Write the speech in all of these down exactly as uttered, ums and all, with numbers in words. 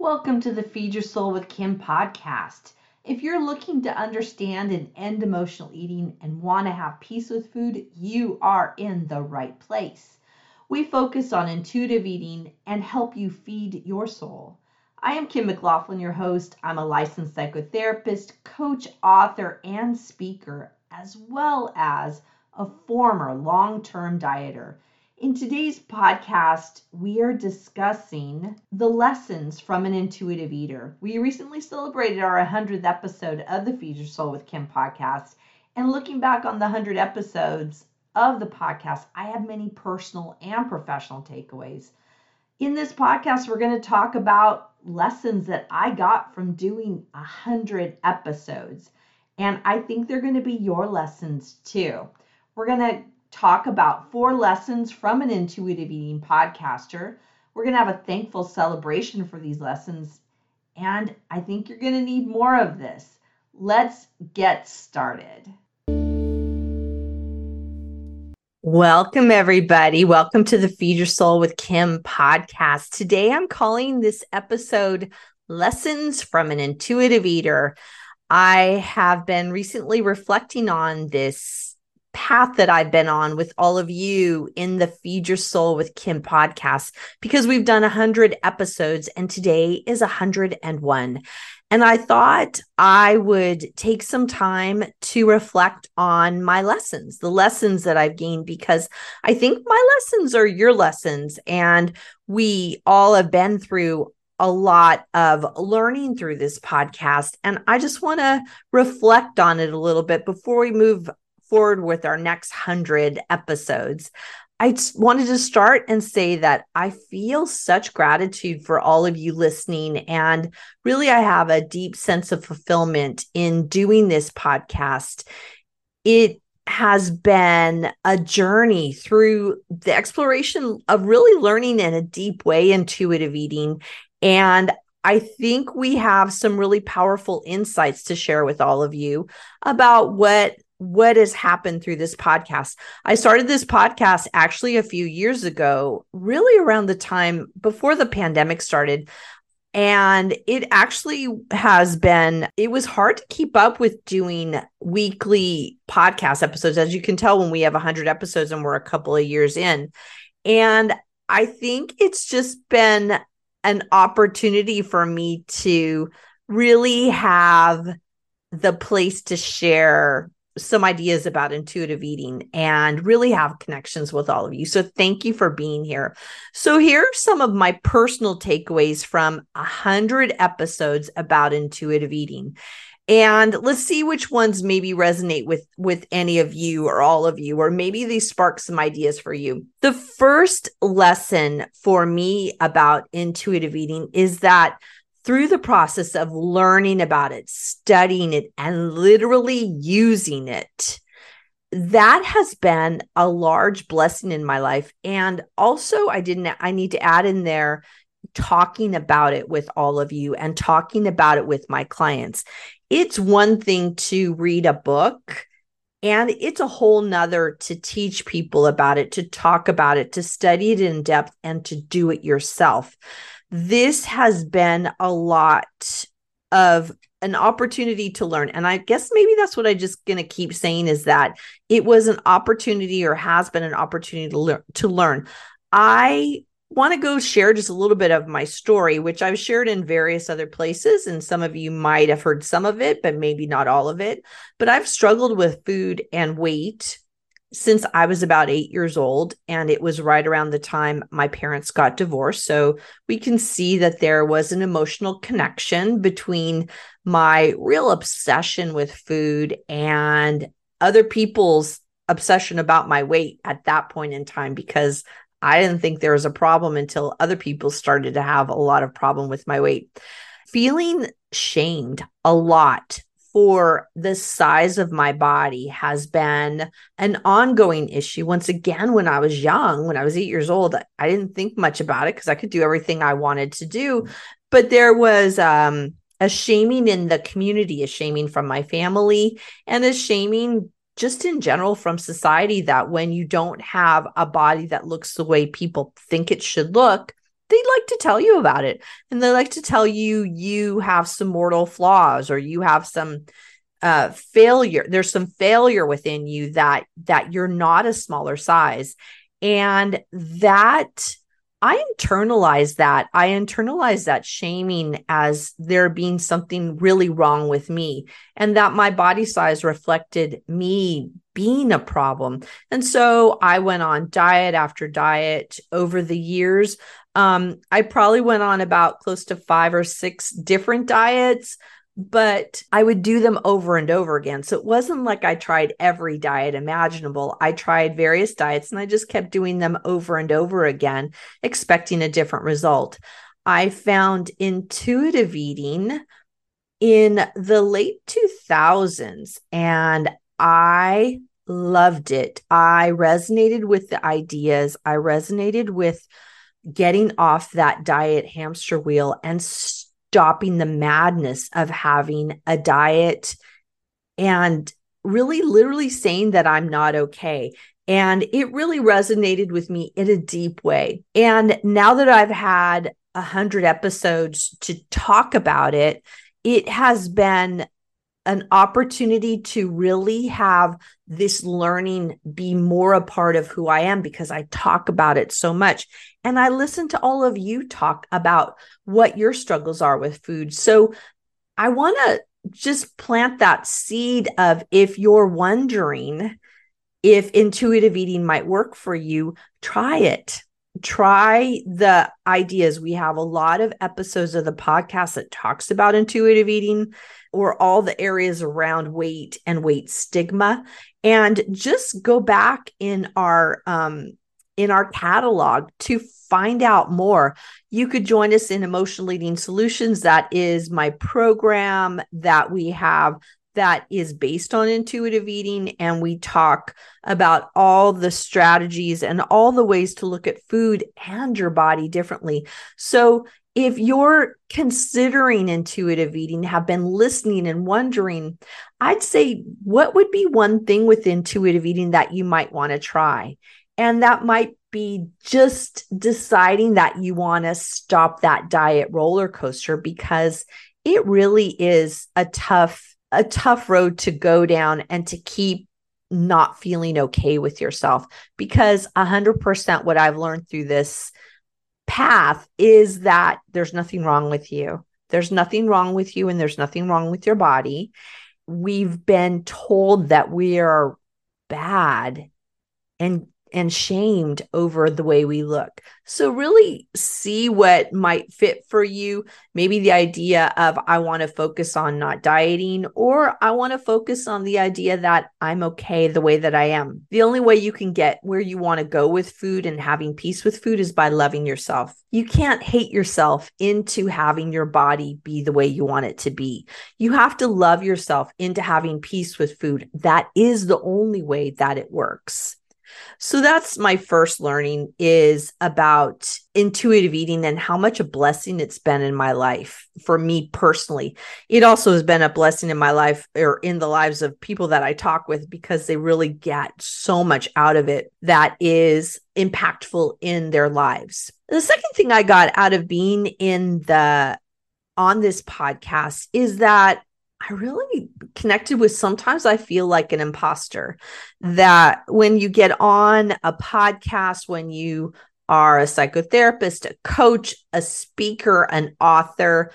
Welcome to the Feed Your Soul with Kim podcast. If you're looking to understand and end emotional eating and want to have peace with food, you are in the right place. We focus on intuitive eating and help you feed your soul. I am Kim McLaughlin, your host. I'm a licensed psychotherapist, coach, author, and speaker, as well as a former long-term dieter. In today's podcast, we are discussing the lessons from an intuitive eater. We recently celebrated our hundredth episode of the Feed Your Soul with Kim podcast, and looking back on the one hundred episodes of the podcast, I have many personal and professional takeaways. In this podcast, we're going to talk about lessons that I got from doing one hundred episodes, and I think they're going to be your lessons too. We're going to talk about four lessons from an intuitive eating podcaster. We're going to have a thankful celebration for these lessons, and I think you're going to need more of this. Let's get started. Welcome, everybody. Welcome to the Feed Your Soul with Kim podcast. Today, I'm calling this episode Lessons from an Intuitive Eater. I have been recently reflecting on this path that I've been on with all of you in the Feed Your Soul with Kim podcast, because we've done one hundred episodes and today is one hundred and one. And I thought I would take some time to reflect on my lessons, the lessons that I've gained, because I think my lessons are your lessons. And we all have been through a lot of learning through this podcast. And I just want to reflect on it a little bit before we move forward with our next one hundred episodes. I wanted to start and say that I feel such gratitude for all of you listening. And really, I have a deep sense of fulfillment in doing this podcast. It has been a journey through the exploration of really learning in a deep way intuitive eating. And I think we have some really powerful insights to share with all of you about what What has happened through this podcast. I started this podcast actually a few years ago, really around the time before the pandemic started. And it actually has been, it was hard to keep up with doing weekly podcast episodes, as you can tell when we have one hundred episodes and we're a couple of years in. And I think it's just been an opportunity for me to really have the place to share some ideas about intuitive eating and really have connections with all of you. So thank you for being here. So here are some of my personal takeaways from one hundred episodes about intuitive eating. And let's see which ones maybe resonate with, with any of you or all of you, or maybe they spark some ideas for you. The first lesson for me about intuitive eating is that through the process of learning about it, studying it, and literally using it, that has been a large blessing in my life. And also, I didn't, I need to add in there, talking about it with all of you and talking about it with my clients. It's one thing to read a book, and it's a whole nother to teach people about it, to talk about it, to study it in depth, and to do it yourself. This has been a lot of an opportunity to learn. And I guess maybe that's what I'm just going to keep saying, is that it was an opportunity, or has been an opportunity to, le- to learn. I want to go share just a little bit of my story, which I've shared in various other places. And some of you might have heard some of it, but maybe not all of it. But I've struggled with food and weight since I was about eight years old, and it was right around the time my parents got divorced. So we can see that there was an emotional connection between my real obsession with food and other people's obsession about my weight at that point in time, because I didn't think there was a problem until other people started to have a lot of problem with my weight. Feeling shamed a lot for the size of my body has been an ongoing issue. Once again, when I was young, when I was eight years old, I didn't think much about it because I could do everything I wanted to do. But there was um, a shaming in the community, a shaming from my family, and a shaming just in general from society, that when you don't have a body that looks the way people think it should look, they like to tell you about it. And they like to tell you, you have some mortal flaws, or you have some uh, failure. There's some failure within you that, that you're not a smaller size. And that I internalized that. I internalized that shaming as there being something really wrong with me, and that my body size reflected me being a problem. And so I went on diet after diet over the years. Um, I probably went on about close to five or six different diets, but I would do them over and over again. So it wasn't like I tried every diet imaginable. I tried various diets and I just kept doing them over and over again, expecting a different result. I found intuitive eating in the late two thousands and I loved it. I resonated with the ideas. I resonated with getting off that diet hamster wheel and st- stopping the madness of having a diet and really literally saying that I'm not okay. And it really resonated with me in a deep way. And now that I've had a hundred episodes to talk about it, it has been an opportunity to really have this learning be more a part of who I am, because I talk about it so much. And I listen to all of you talk about what your struggles are with food. So I want to just plant that seed of, if you're wondering if intuitive eating might work for you, try it. Try the ideas. We have a lot of episodes of the podcast that talks about intuitive eating, or all the areas around weight and weight stigma. And just go back in our um, in our catalog to find out more. You could join us in Emotional Eating Solutions. That is my program that we have that is based on intuitive eating. And we talk about all the strategies and all the ways to look at food and your body differently. So if you're considering intuitive eating, have been listening and wondering, I'd say, what would be one thing with intuitive eating that you might want to try? And that might be just deciding that you want to stop that diet roller coaster, because it really is a tough, a tough road to go down and to keep not feeling okay with yourself. Because one hundred percent what I've learned through this path is that there's nothing wrong with you. There's nothing wrong with you, and there's nothing wrong with your body. We've been told that we are bad and and shamed over the way we look. So really see what might fit for you. Maybe the idea of, I want to focus on not dieting, or I want to focus on the idea that I'm okay the way that I am. The only way you can get where you want to go with food and having peace with food is by loving yourself. You can't hate yourself into having your body be the way you want it to be. You have to love yourself into having peace with food. That is the only way that it works. So that's my first learning, is about intuitive eating and how much a blessing it's been in my life for me personally. It also has been a blessing in my life, or in the lives of people that I talk with, because they really get so much out of it that is impactful in their lives. The second thing I got out of being in the on this podcast is that I really connected with, sometimes I feel like an imposter, that when you get on a podcast, when you are a psychotherapist, a coach, a speaker, an author,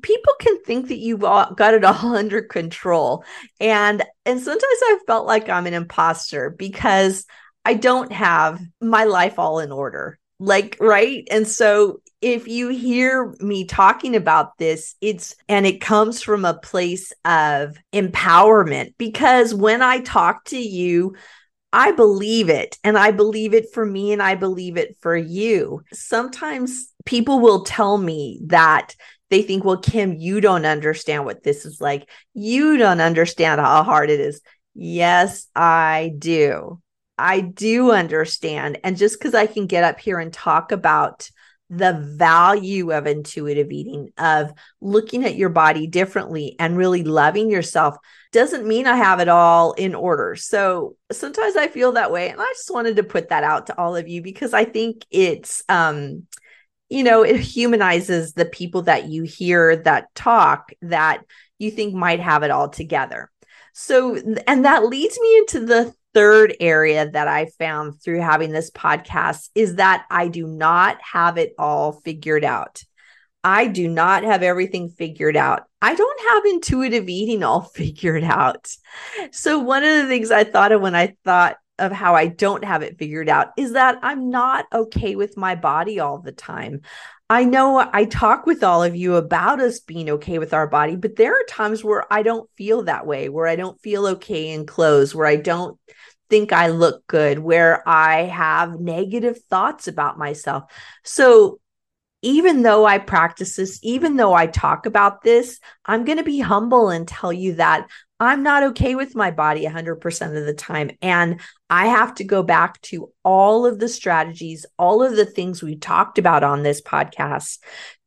people can think that you've got it all under control. And, and sometimes I felt like I'm an imposter because I don't have my life all in order. Like, right? And so if you hear me talking about this, it's, and it comes from a place of empowerment, because when I talk to you, I believe it, and I believe it for me, and I believe it for you. Sometimes people will tell me that they think, well, Kim, you don't understand what this is like. You don't understand how hard it is. Yes, I do. I do understand. And just because I can get up here and talk about the value of intuitive eating, of looking at your body differently and really loving yourself, doesn't mean I have it all in order. So sometimes I feel that way. And I just wanted to put that out to all of you, because I think it's, um, you know, it humanizes the people that you hear that talk that you think might have it all together. So, and that leads me into the third area that I found through having this podcast is that I do not have it all figured out. I do not have everything figured out. I don't have intuitive eating all figured out. So one of the things I thought of when I thought of how I don't have it figured out is that I'm not okay with my body all the time. I know I talk with all of you about us being okay with our body, but there are times where I don't feel that way, where I don't feel okay in clothes, where I don't think I look good, where I have negative thoughts about myself. So even though I practice this, even though I talk about this, I'm going to be humble and tell you that I'm not okay with my body one hundred percent of the time. And I have to go back to all of the strategies, all of the things we talked about on this podcast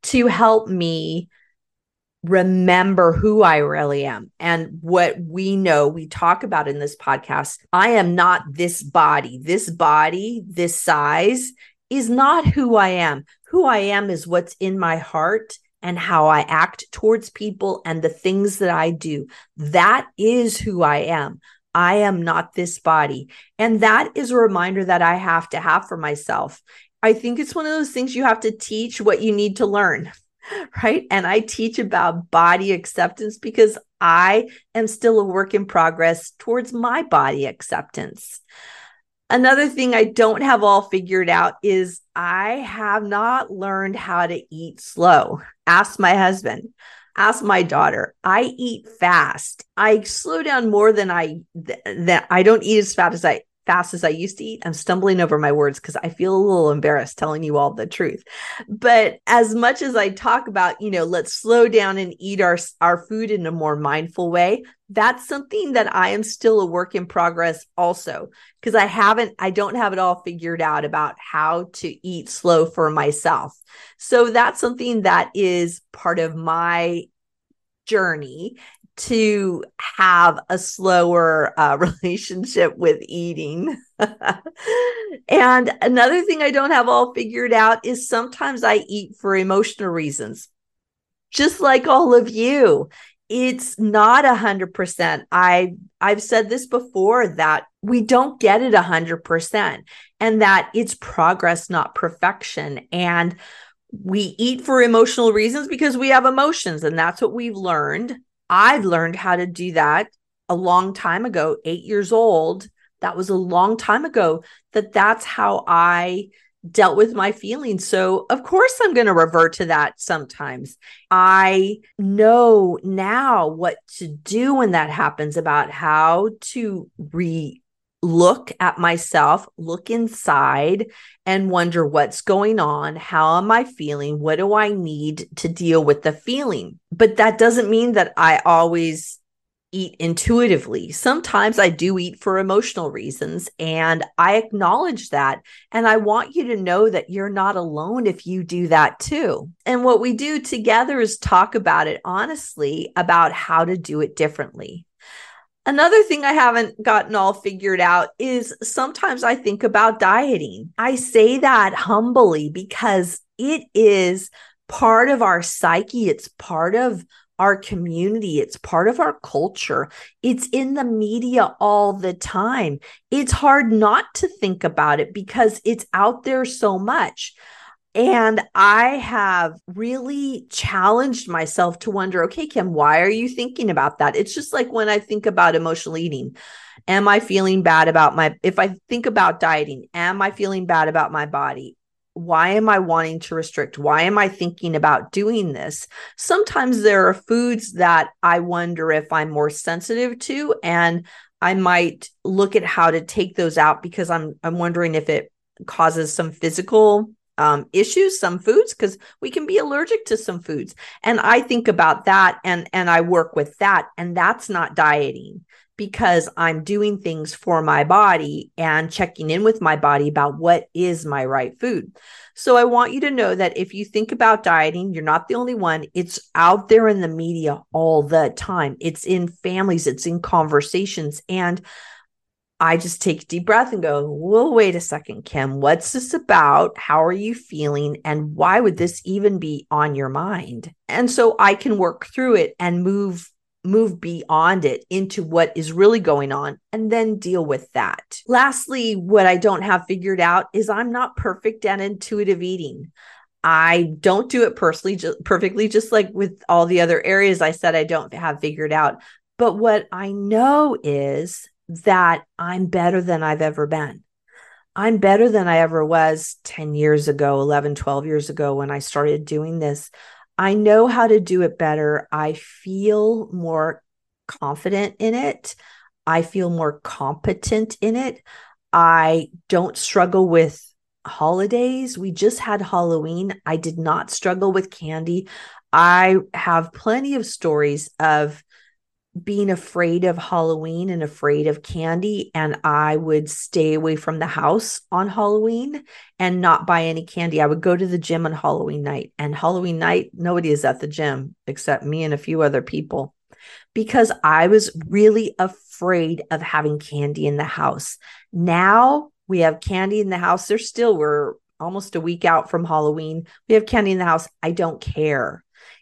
to help me remember who I really am and what we know we talk about in this podcast. I am not this body. This body, this size is not who I am. Who I am is what's in my heart and how I act towards people and the things that I do. That is who I am. I am not this body. And that is a reminder that I have to have for myself. I think it's one of those things you have to teach what you need to learn, right? And I teach about body acceptance because I am still a work in progress towards my body acceptance. Another thing I don't have all figured out is I have not learned how to eat slow. Ask my husband, ask my daughter. I eat fast. I slow down more than I that I don't eat as fast as I fast as I used to eat. I'm stumbling over my words because I feel a little embarrassed telling you all the truth. But as much as I talk about, you know, let's slow down and eat our our food in a more mindful way, that's something that I am still a work in progress also, because I haven't, I don't have it all figured out about how to eat slow for myself. So that's something that is part of my journey to have a slower uh, relationship with eating. And another thing I don't have all figured out is sometimes I eat for emotional reasons, just like all of you. It's not a hundred percent. I I've said this before that we don't get it a hundred percent and that it's progress, not perfection. And we eat for emotional reasons because we have emotions and that's what we've learned. I've learned how to do that a long time ago, eight years old. That was a long time ago that that's how I dealt with my feelings. So of course I'm going to revert to that sometimes. I know now what to do when that happens about how to re-look at myself, look inside and wonder what's going on. How am I feeling? What do I need to deal with the feeling? But that doesn't mean that I always eat intuitively. Sometimes I do eat for emotional reasons, and I acknowledge that. And I want you to know that you're not alone if you do that too. And what we do together is talk about it honestly, about how to do it differently. Another thing I haven't gotten all figured out is sometimes I think about dieting. I say that humbly because it is part of our psyche. It's part of our community. It's part of our culture. It's in the media all the time. It's hard not to think about it because it's out there so much. And I have really challenged myself to wonder, okay, Kim, why are you thinking about that? It's just like when I think about emotional eating, am I feeling bad about my, if I think about dieting, am I feeling bad about my body? Why am I wanting to restrict? Why am I thinking about doing this? Sometimes there are foods that I wonder if I'm more sensitive to, and I might look at how to take those out because I'm I'm wondering if it causes some physical um, issues, some foods, because we can be allergic to some foods. And I think about that and, and I work with that. And that's not dieting because I'm doing things for my body and checking in with my body about what is my right food. So I want you to know that if you think about dieting, you're not the only one. It's out there in the media all the time. It's in families, it's in conversations. And I just take a deep breath and go, well, wait a second, Kim, what's this about? How are you feeling? And why would this even be on your mind? And so I can work through it and move move beyond it into what is really going on and then deal with that. Lastly, what I don't have figured out is I'm not perfect at intuitive eating. I don't do it personally, just perfectly, just like with all the other areas I said I don't have figured out. But what I know is that I'm better than I've ever been. I'm better than I ever was ten years ago, eleven, twelve years ago when I started doing this. I know how to do it better. I feel more confident in it. I feel more competent in it. I don't struggle with holidays. We just had Halloween. I did not struggle with candy. I have plenty of stories of being afraid of Halloween and afraid of candy. And I would stay away from the house on Halloween and not buy any candy. I would go to the gym on Halloween night. And Halloween night, nobody is at the gym except me and a few other people because I was really afraid of having candy in the house. Now we have candy in the house. There's still, we're almost a week out from Halloween. We have candy in the house. I don't care.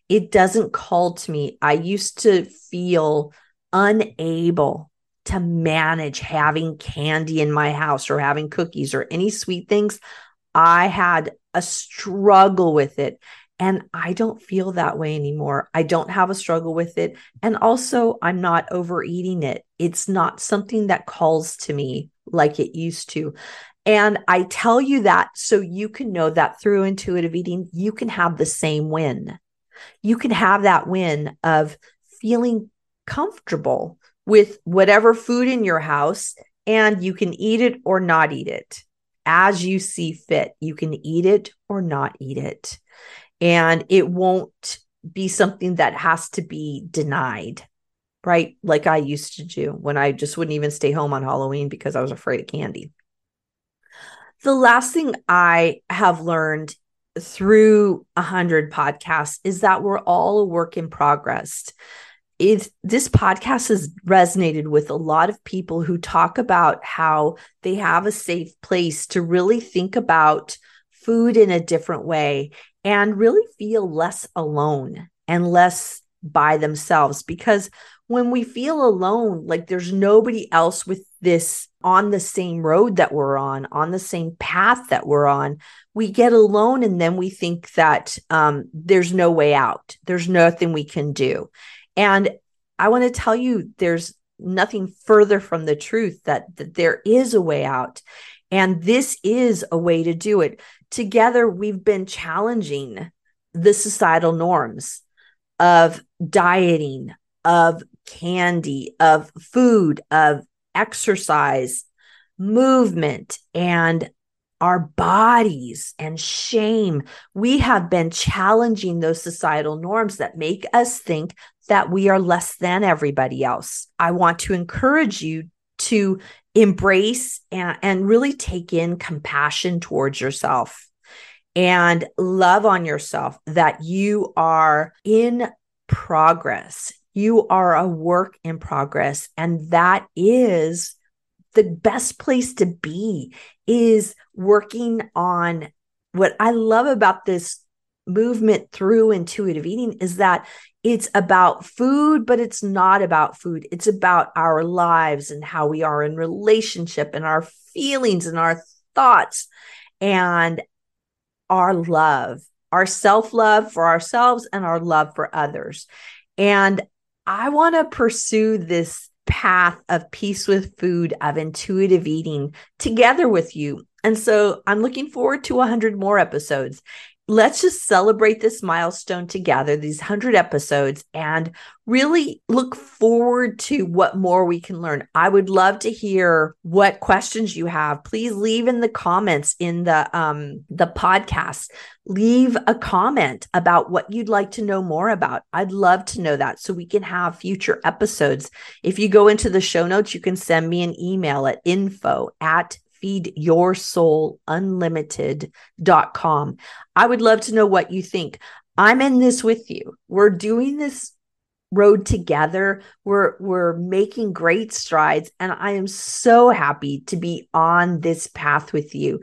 It doesn't call to me. I used to feel unable to manage having candy in my house or having cookies or any sweet things. I had a struggle with it. And I don't feel that way anymore. I don't have a struggle with it. And also, I'm not overeating it. It's not something that calls to me like it used to. And I tell you that so you can know that through intuitive eating, you can have the same win. You can have that win of feeling comfortable with whatever food in your house, and you can eat it or not eat it as you see fit. You can eat it or not eat it. And it won't be something that has to be denied, right? Like I used to do when I just wouldn't even stay home on Halloween because I was afraid of candy. The last thing I have learned through a hundred podcasts is that we're all a work in progress. It's, this podcast has resonated with a lot of people who talk about how they have a safe place to really think about food in a different way and really feel less alone and less by themselves. Because when we feel alone, like there's nobody else with this on the same road that we're on, on the same path that we're on, we get alone and then we think that um, there's no way out. There's nothing we can do. And I want to tell you, there's nothing further from the truth that, that there is a way out. And this is a way to do it. Together, we've been challenging the societal norms of dieting, of candy, of food, of exercise, movement, and our bodies and shame. We have been challenging those societal norms that make us think that we are less than everybody else. I want to encourage you to embrace and, and really take in compassion towards yourself and love on yourself that you are in progress. You are a work in progress. And that is the best place to be, is working on what I love about this movement through intuitive eating is that it's about food, but it's not about food. It's about our lives and how we are in relationship and our feelings and our thoughts and our love, our self-love for ourselves and our love for others. And I want to pursue this path of peace with food, of intuitive eating together with you. And so I'm looking forward to one hundred more episodes. Let's just celebrate this milestone together, these one hundred episodes, and really look forward to what more we can learn. I would love to hear what questions you have. Please leave in the comments in the um, the podcast. Leave a comment about what you'd like to know more about. I'd love to know that so we can have future episodes. If you go into the show notes, you can send me an email at info at feed your soul unlimited dot com. I would love to know what you think. I'm in this with you. We're doing this road together. We're, we're making great strides. And I am so happy to be on this path with you.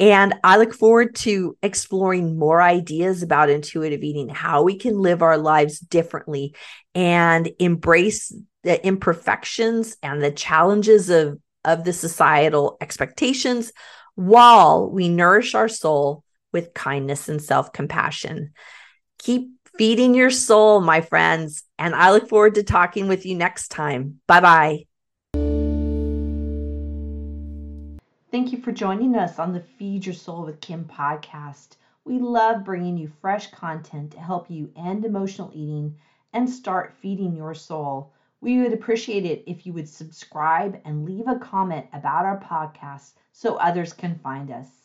And I look forward to exploring more ideas about intuitive eating, how we can live our lives differently and embrace the imperfections and the challenges of, of the societal expectations while we nourish our soul with kindness and self-compassion. Keep feeding your soul, my friends, and I look forward to talking with you next time. Bye-bye. Thank you for joining us on the Feed Your Soul with Kim podcast. We love bringing you fresh content to help you end emotional eating and start feeding your soul. We would appreciate it if you would subscribe and leave a comment about our podcast so others can find us.